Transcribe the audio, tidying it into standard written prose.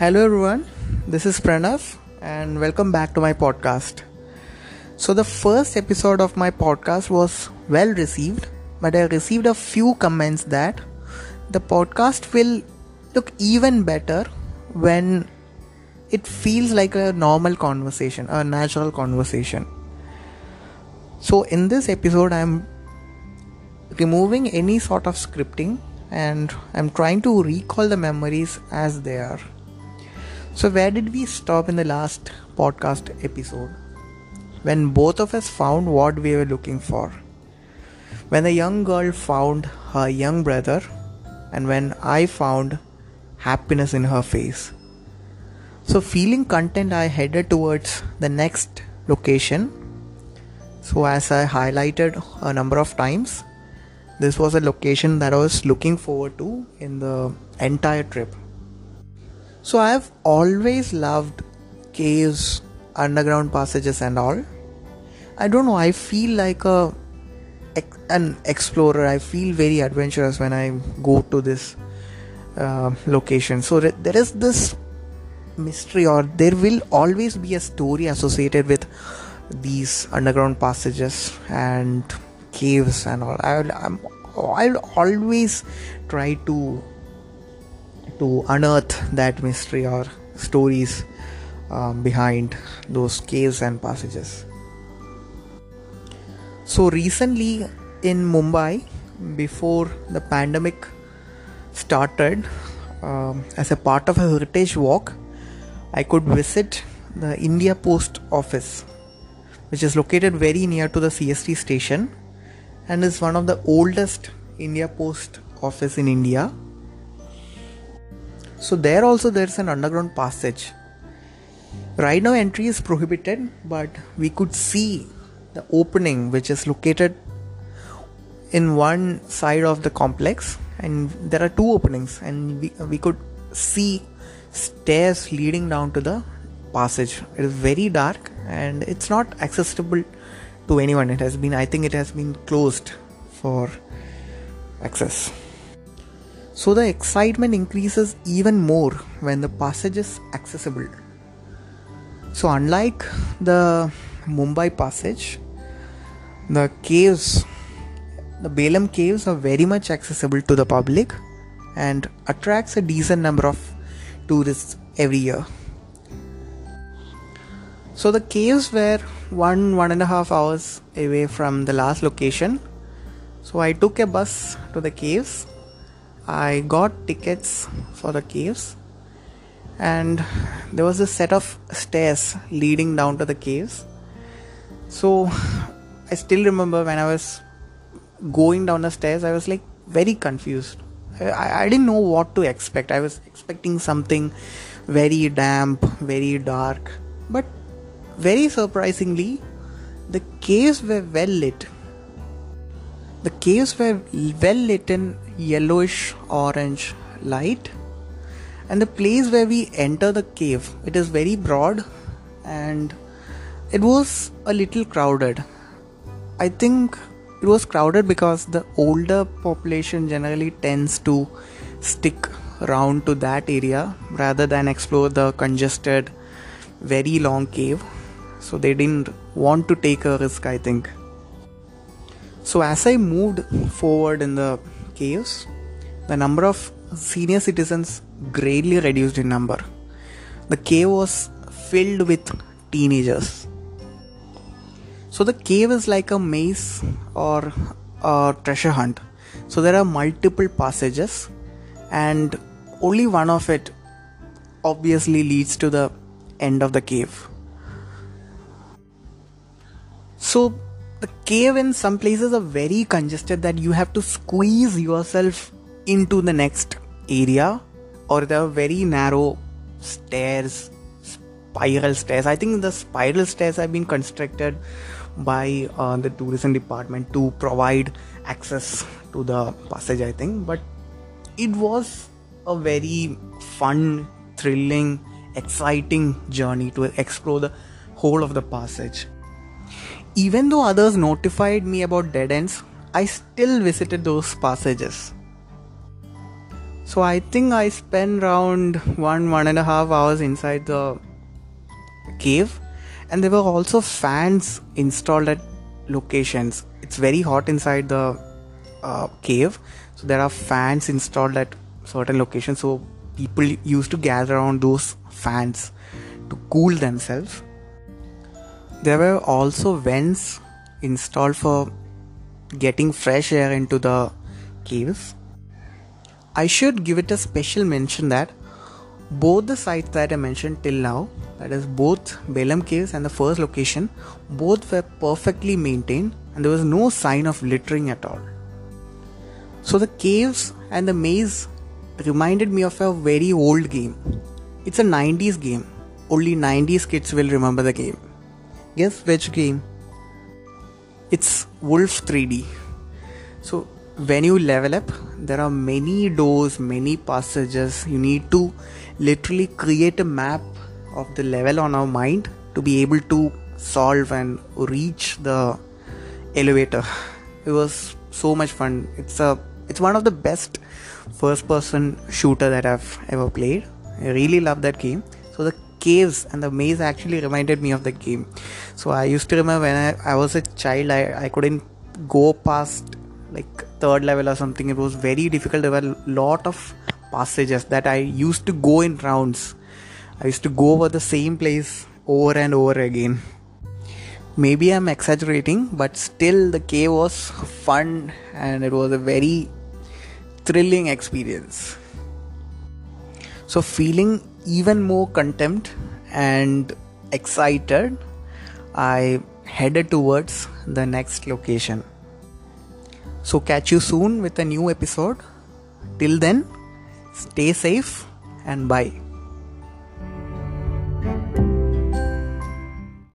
Hello everyone, this is Pranav and welcome back to my podcast. So the first episode of my podcast was well received, but I received a few comments that the podcast will look even better when it feels like a normal conversation, a natural conversation. So in this episode I am removing any sort of scripting and I am trying to recall the memories as they are. So where did we stop in the last podcast episode? When both of us found what we were looking for. When the young girl found her young brother and when I found happiness in her face. So feeling content, I headed towards the next location. So as I highlighted a number of times, this was a location that I was looking forward to in the entire trip. So I have always loved caves, underground passages and all. I don't know, I feel like an explorer. I feel very adventurous when I go to this location. So there is this mystery, or there will always be a story associated with these underground passages and caves and all. I'll always try to unearth that mystery or stories behind those caves and passages. So recently in Mumbai, before the pandemic started, as a part of a heritage walk, I could visit the India Post Office, which is located very near to the CST station and is one of the oldest India Post Office in India. So there also there is an underground passage. Right now entry is prohibited, but we could see the opening which is located in one side of the complex, and there are two openings, and we could see stairs leading down to the passage. It is very dark and it's not accessible to anyone. I think it has been closed for access. So the excitement increases even more when the passage is accessible. So unlike the Mumbai passage, the caves, the Belum Caves are very much accessible to the public and attracts a decent number of tourists every year. So the caves were 1.5 hours away from the last location. So I took a bus to the caves. I got tickets for the caves, and there was a set of stairs leading down to the caves. So I still remember when I was going down the stairs, I was like very confused. I didn't know what to expect. I was expecting something very damp, very dark, but very surprisingly, the caves were well lit. The caves were well lit in yellowish orange light, and the place where we enter the cave, it is very broad and it was a little crowded. I think it was crowded because the older population generally tends to stick around to that area rather than explore the congested, very long cave. So they didn't want to take a risk, I think. So as I moved forward in the caves, the number of senior citizens greatly reduced in number. The cave was filled with teenagers. So the cave is like a maze or a treasure hunt. So there are multiple passages and only one of it obviously leads to the end of the cave. So the cave in some places are very congested that you have to squeeze yourself into the next area, or there are very narrow stairs, spiral stairs. I think the spiral stairs have been constructed by the tourism department to provide access to the passage, I think. But it was a very fun, thrilling, exciting journey to explore the whole of the passage. Even though others notified me about dead ends, I still visited those passages. So I think I spent around 1.5 hours inside the cave, and there were also fans installed at locations. It's very hot inside the cave, so there are fans installed at certain locations, so people used to gather around those fans to cool themselves. There were also vents installed for getting fresh air into the caves. I should give it a special mention that both the sites that I mentioned till now, that is both Belum Caves and the first location, both were perfectly maintained and there was no sign of littering at all. So the caves and the maze reminded me of a very old game. It's a 90s game. Only 90s kids will remember the game. Guess which game? It's Wolf 3D. So when you level up, there are many doors, many passages. You need to literally create a map of the level on our mind to be able to solve and reach the elevator. It was so much fun. It's one of the best first person shooter that I've ever played. I really love that game. So the caves and the maze actually reminded me of the game. So I used to remember when I was a child, I couldn't go past like third level or something. It was very difficult. There were a lot of passages that I used to go in rounds. I used to go over the same place over and over again. Maybe I'm exaggerating, but still the cave was fun and it was a very thrilling experience. So feeling even more content and excited, I headed towards the next location. So catch you soon with a new episode. Till then, stay safe and bye.